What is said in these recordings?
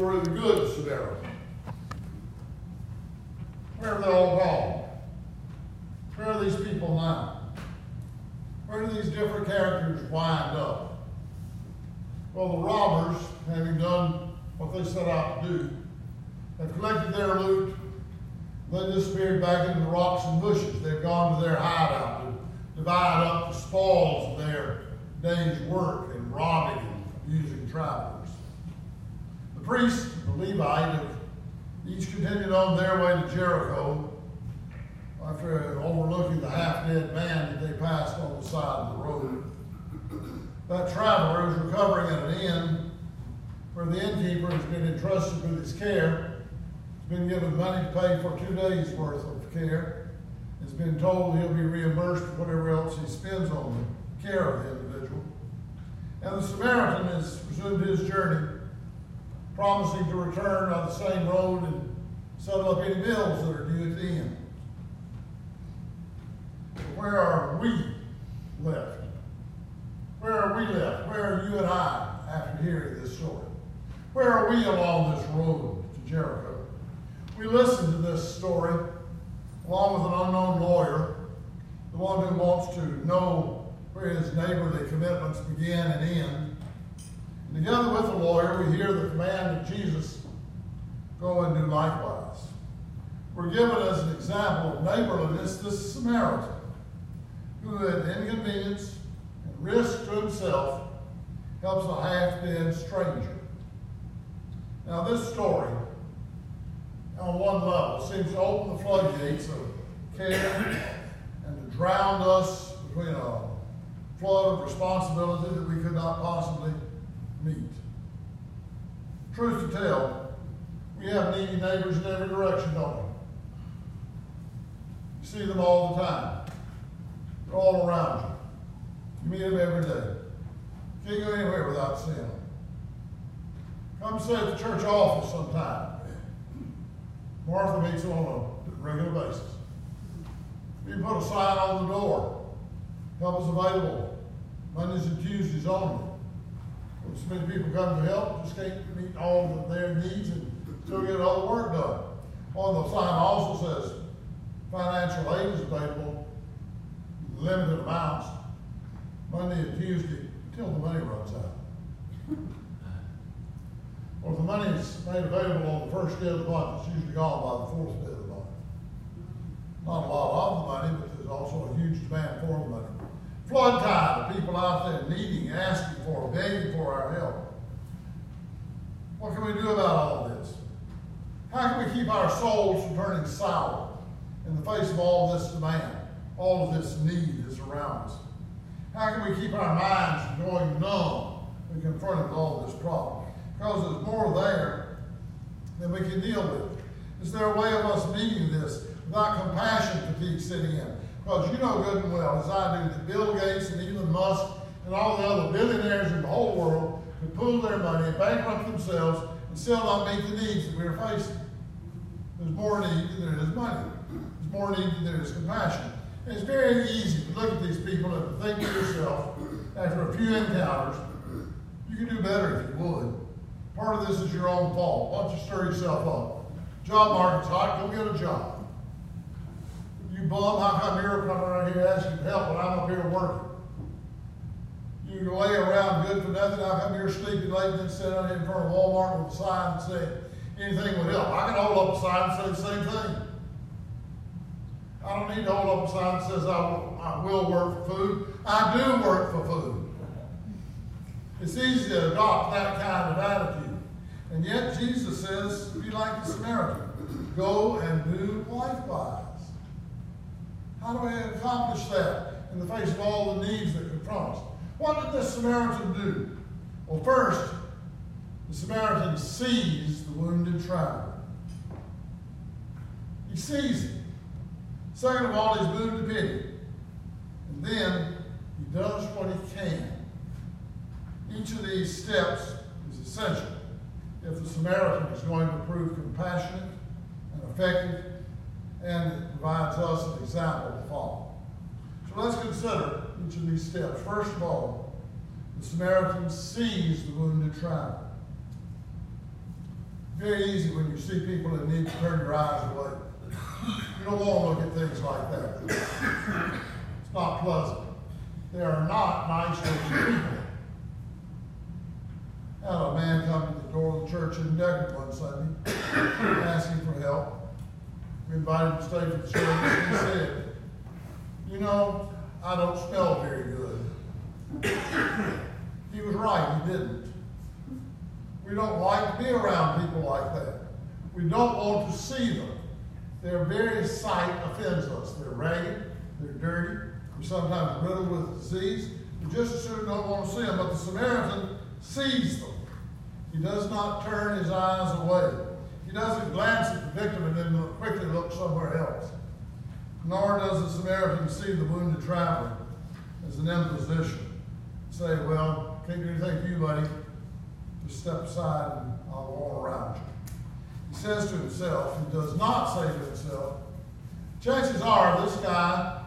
story of the good Samaritan. Where have they all gone? Where are these people now? Where do these different characters wind up? Well, the robbers, having done what they set out to do, have collected their loot, then disappeared back into the rocks and bushes. They've gone to their hideout to divide up the spoils of their day's work in robbing and abusing travelers. The priest, the Levite, have each continued on their way to Jericho after overlooking the half-dead man that they passed on the side of the road. That traveler is recovering at an inn where the innkeeper has been entrusted with his care. He's been given money to pay for 2 days' worth of care. He's been told he'll be reimbursed for whatever else he spends on the care of the individual. And the Samaritan has resumed his journey, promising to return on the same road and settle up any bills that are due at the inn. Where are we left? Where are we left? Where are you and I after hearing this story? Where are we along this road to Jericho? We listened to this story along with an unknown lawyer, the one who wants to know where his neighborly commitments begin and end. And together with the lawyer, we hear the command of Jesus, go and do likewise. We're given as an example of neighborliness this Samaritan, who at inconvenience and risk to himself helps a half-dead stranger. Now this story, on one level, seems to open the floodgates of care and to drown us between a flood of responsibility that we could not possibly meet. Truth to tell, we have needy neighbors in every direction, don't we? You see them all the time. They're all around you. You meet them every day. Can't go anywhere without seeing them. Come sit at the church office sometime. Martha meets them on a regular basis. You put a sign on the door. Help is available Mondays and Tuesdays only. When so many people come to help, just can't meet all of their needs and still get all the work done. On the sign also says financial aid is available. Limited amounts, Monday and Tuesday, until the money runs out. Or if the money is made available on the first day of the month, it's usually gone by the fourth day of the month. Not a lot of the money, but there's also a huge demand for the money. Flood tide of people out there needing, asking for, begging for our help. What can we do about all of this? How can we keep our souls from turning sour in the face of all this demand? All of this need is around us. How can we keep our minds from going numb when confronted with all this problem? Because there's more there than we can deal with. Is there a way of us meeting this without compassion fatigue sitting in? Because you know good and well, as I do, that Bill Gates and Elon Musk and all the other billionaires in the whole world could pool their money and bankrupt themselves and still not meet the needs that we are facing. There's more need than there is money. There's more need than there is compassion. It's very easy to look at these people and think to yourself, after a few encounters, you can do better if you would. Part of this is your own fault. Why don't you stir yourself up? Job market's hot, go get a job. You bum, how come you're coming around here asking for help when I'm up here working? You lay around good for nothing, how come you're sleeping late and then sit out in front of Walmart with a sign and say anything would help? I can hold up a sign and say the same thing. I don't need to hold up a sign that says I will work for food. I do work for food. It's easy to adopt that kind of attitude. And yet Jesus says, be like the Samaritan. Go and do likewise. How do we accomplish that in the face of all the needs that confront us? What did the Samaritan do? Well, first, the Samaritan sees the wounded traveler. He sees him. Second of all, he's moved to pity. And then he does what he can. Each of these steps is essential if the Samaritan is going to prove compassionate and effective, and it provides us an example to follow. So let's consider each of these steps. First of all, the Samaritan sees the wounded traveler. very easy when you see people that need to turn your eyes away. You don't want to look at things like that. It's not pleasant. They are not nice looking people. I had a man come to the door of the church in Decker one Sunday, asking for help. We invited him to stay for the service. He said, "You know, I don't smell very good." He was right, he didn't. We don't like to be around people like that. We don't want to see them. Their very sight offends us. They're ragged, they're dirty, we're sometimes riddled with disease. We just as soon don't want to see them, but the Samaritan sees them. He does not turn his eyes away. He doesn't glance at the victim and then quickly look somewhere else. Nor does the Samaritan see the wounded traveler as an imposition. Say, "Well, can't do anything for you, buddy. Just step aside and I'll walk around you." He says to himself, he does not say to himself, chances are this guy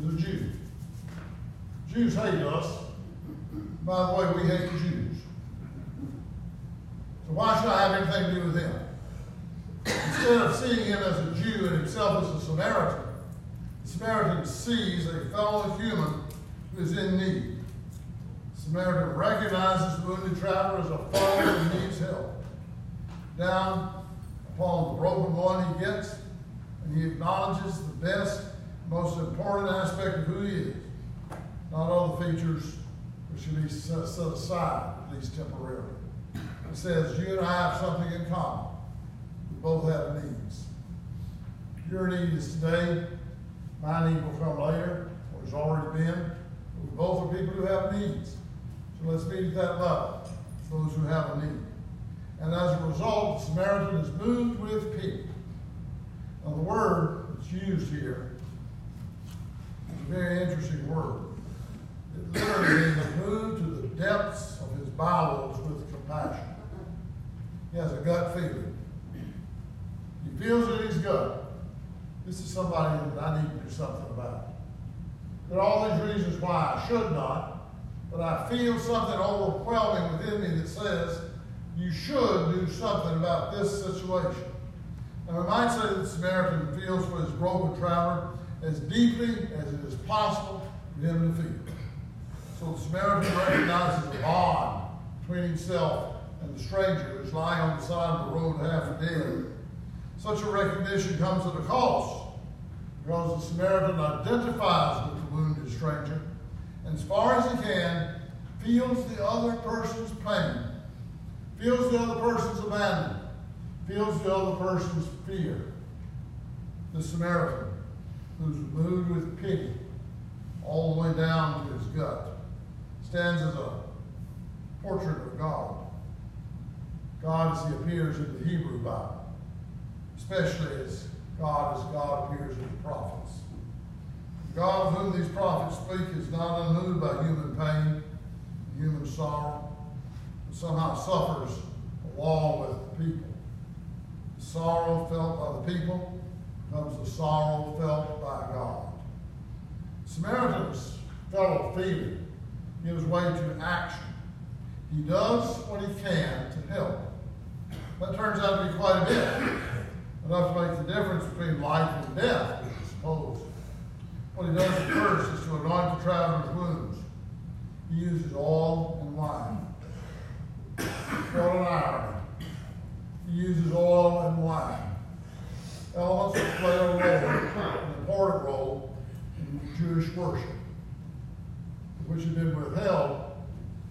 is a Jew. Jews hate us. By the way, we hate Jews. So why should I have anything to do with him? Instead of seeing him as a Jew and himself as a Samaritan, the Samaritan sees a fellow human who is in need. The Samaritan recognizes the wounded traveler as a fellow who needs help. Down upon the broken one he gets, and he acknowledges the best, most important aspect of who he is, not all the features which should be set aside, at least temporarily. He says, "You and I have something in common. We both have needs. Your need is today, my need will come later, or has already been. But we both are people who have needs. So let's meet at that level, those who have a need." And as a result, the Samaritan is moved with pity. Now the word that's used here is a very interesting word. It literally means moved to the depths of his bowels with compassion. He has a gut feeling. He feels it in his gut. This is somebody that I need to do something about. There are all these reasons why I should not, but I feel something overwhelming within me that says, you should do something about this situation. Now, we might say that the Samaritan feels for his broken traveler as deeply as it is possible for him to feel. So the Samaritan recognizes the bond between himself and the stranger who's lying on the side of the road half dead. Such a recognition comes at a cost, because the Samaritan identifies with the wounded stranger, and as far as he can, feels the other person's pain, feels the other person's abandonment, feels the other person's fear. The Samaritan, who's moved with pity all the way down to his gut, stands as a portrait of God. God as he appears in the Hebrew Bible, especially as God appears in the prophets. The God of whom these prophets speak is not unmoved by human pain, human sorrow, somehow suffers along with the people. The sorrow felt by the people becomes the sorrow felt by God. Samaritan's fellow feeling gives way to action. He does what he can to help. That turns out to be quite a bit, enough to make the difference between life and death, I suppose. What he does at first is to anoint the traveler's wounds. He uses oil and wine. What an irony. He uses oil and wine. Elements that play a role, an important role, in Jewish worship, which had been withheld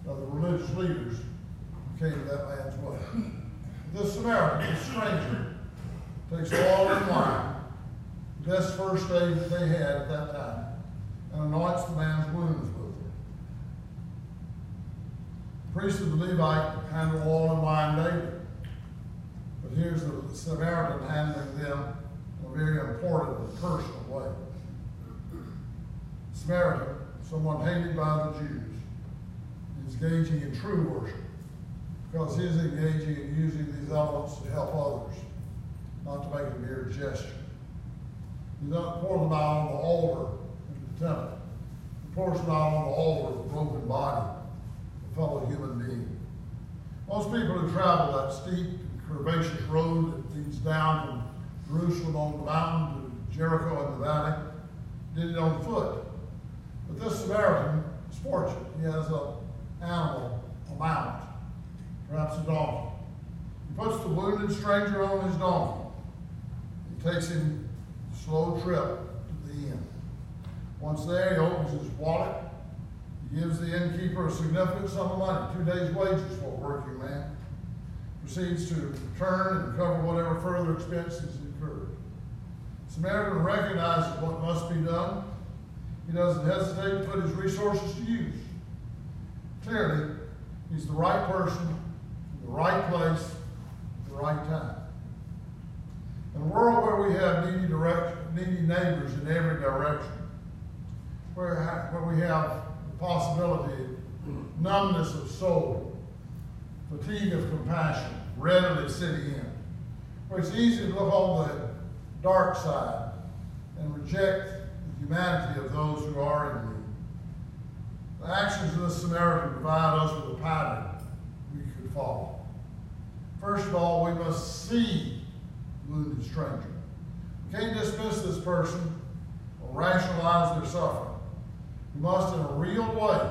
by the religious leaders who came to that man's way. This Samaritan, this stranger, takes oil and wine, the best first aid that they had at that time, and anoints the man's wounds with it. Priests of the Levite handle oil and wine daily, but here's the Samaritan handling them in a very important and personal way. Samaritan, someone hated by the Jews, is engaging in true worship because he is engaging in using these elements to help others, not to make a mere gesture. He doesn't pour them out on the altar in the temple. He pours them out on the altar of the broken body, fellow human being. Most people who travel that steep and curvaceous road that leads down from Jerusalem on the mountain to Jericho in the valley, did it on foot. But this Samaritan is fortunate. He has an animal, a mount, perhaps a donkey. He puts the wounded stranger on his donkey. He takes him a slow trip to the inn. Once there, he opens his wallet. He gives the innkeeper a significant sum of money, 2 days' wages for a working man. Proceeds to return and cover whatever further expenses incurred. The Samaritan recognizes what must be done. He doesn't hesitate to put his resources to use. Clearly, he's the right person, in the right place, at the right time. In a world where we have needy neighbors in every direction, where we have the possibility of numbness of soul, fatigue of compassion, readily sitting in, where it's easy to look on the dark side and reject the humanity of those who are in need. The actions of this Samaritan provide us with a pattern we could follow. First of all, we must see the wounded stranger. We can't dismiss this person or rationalize their suffering. We must, in a real way,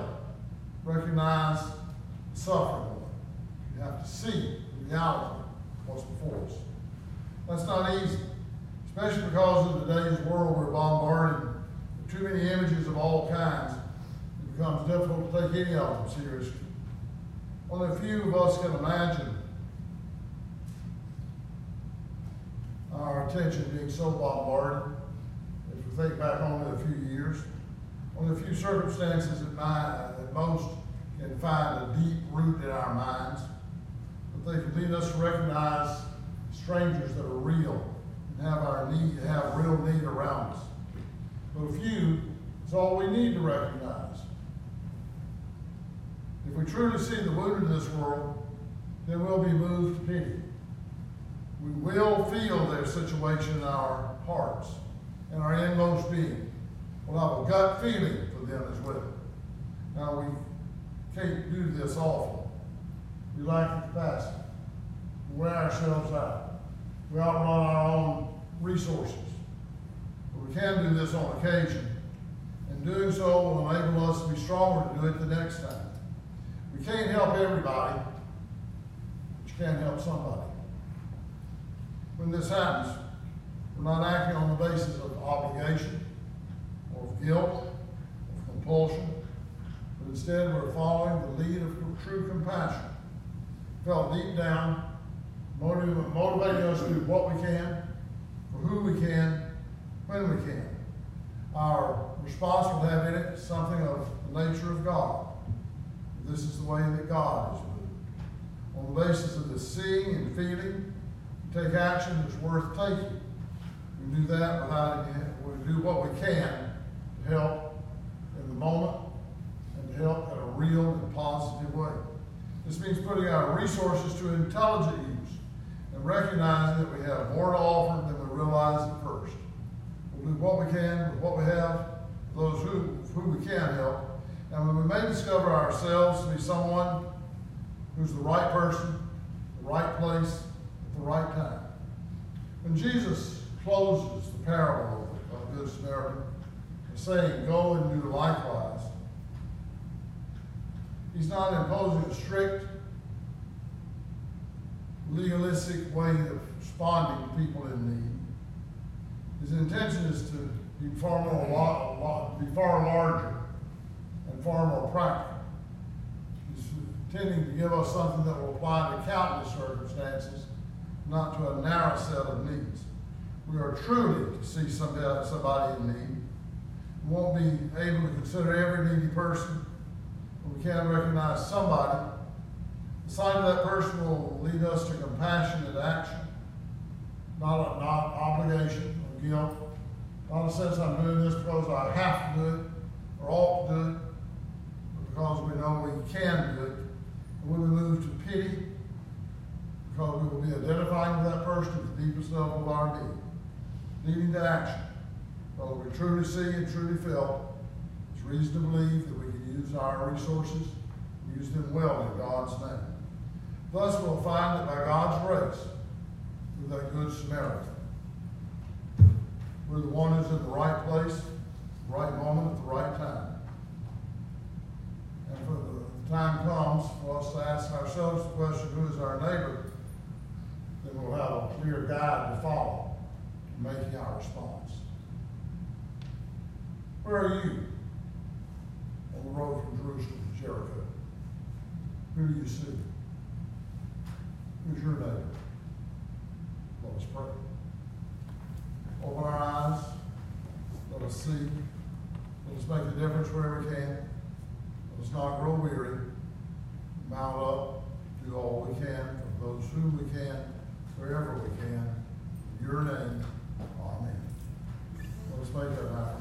recognize the suffering. We have to see the reality of what's before us. That's not easy, especially because in today's world we're bombarded with too many images of all kinds. It becomes difficult to take any of them seriously. Only a few of us can imagine our attention being so bombarded. If we think back only a few years, only a few circumstances at most can find a deep root in our minds, but they can lead us to recognize strangers that are real and have real need around us. But a few is all we need to recognize. If we truly see the wounded in this world, then we'll be moved to pity. We will feel their situation in our hearts and our inmost being. We'll have a gut feeling for them as well. Now, we can't do this often. We lack the capacity. We wear ourselves out. We outrun our own resources. But we can do this on occasion, and doing so will enable us to be stronger to do it the next time. We can't help everybody, but you can help somebody. When this happens, we're not acting on the basis of obligation, of guilt, of compulsion, but instead we're following the lead of true compassion, felt deep down, motivating us to do what we can, for who we can, when we can. Our response will have in it something of the nature of God. This is the way that God is moved. On the basis of the seeing and feeling, we take action that's worth taking. We do that without any help. We do what we can to help in the moment and to help in a real and positive way. This means putting our resources to intelligent use and recognizing that we have more to offer than we realize at first. We'll do what we can with what we have, those who we can help, and when we may discover ourselves to be someone who's the right person, the right place, at the right time. When Jesus closes the parable of the Good Samaritan, saying, go and do likewise, he's not imposing a strict, legalistic way of responding to people in need. His intention is to be far larger and far more practical. He's intending to give us something that will apply to countless circumstances, not to a narrow set of needs. We are truly to see somebody in need. We won't be able to consider every needy person, but we can recognize somebody. The sight of that person will lead us to compassionate action, not obligation or guilt, not a sense I'm doing this because I have to do it or ought to do it, but because we know we can do it. And we will move to pity because we will be identifying with that person at the deepest level of our need, leading to action. Whether we truly see and truly feel, it's reason to believe that we can use our resources and use them well in God's name. Thus we'll find that by God's grace, through that good Samaritan, we're the one who's in the right place, the right moment, at the right time. And for the time comes for us to ask ourselves the question, who is our neighbor? Then we'll have a clear guide to follow in making our response. Where are you on the road from Jerusalem to Jericho? Who do you see? Who's your neighbor? Let us pray. Open our eyes. Let us see. Let us make a difference wherever we can. Let us not grow weary. Mount up. Do all we can for those whom we can, wherever we can. In your name, amen. Let us make that affirmation.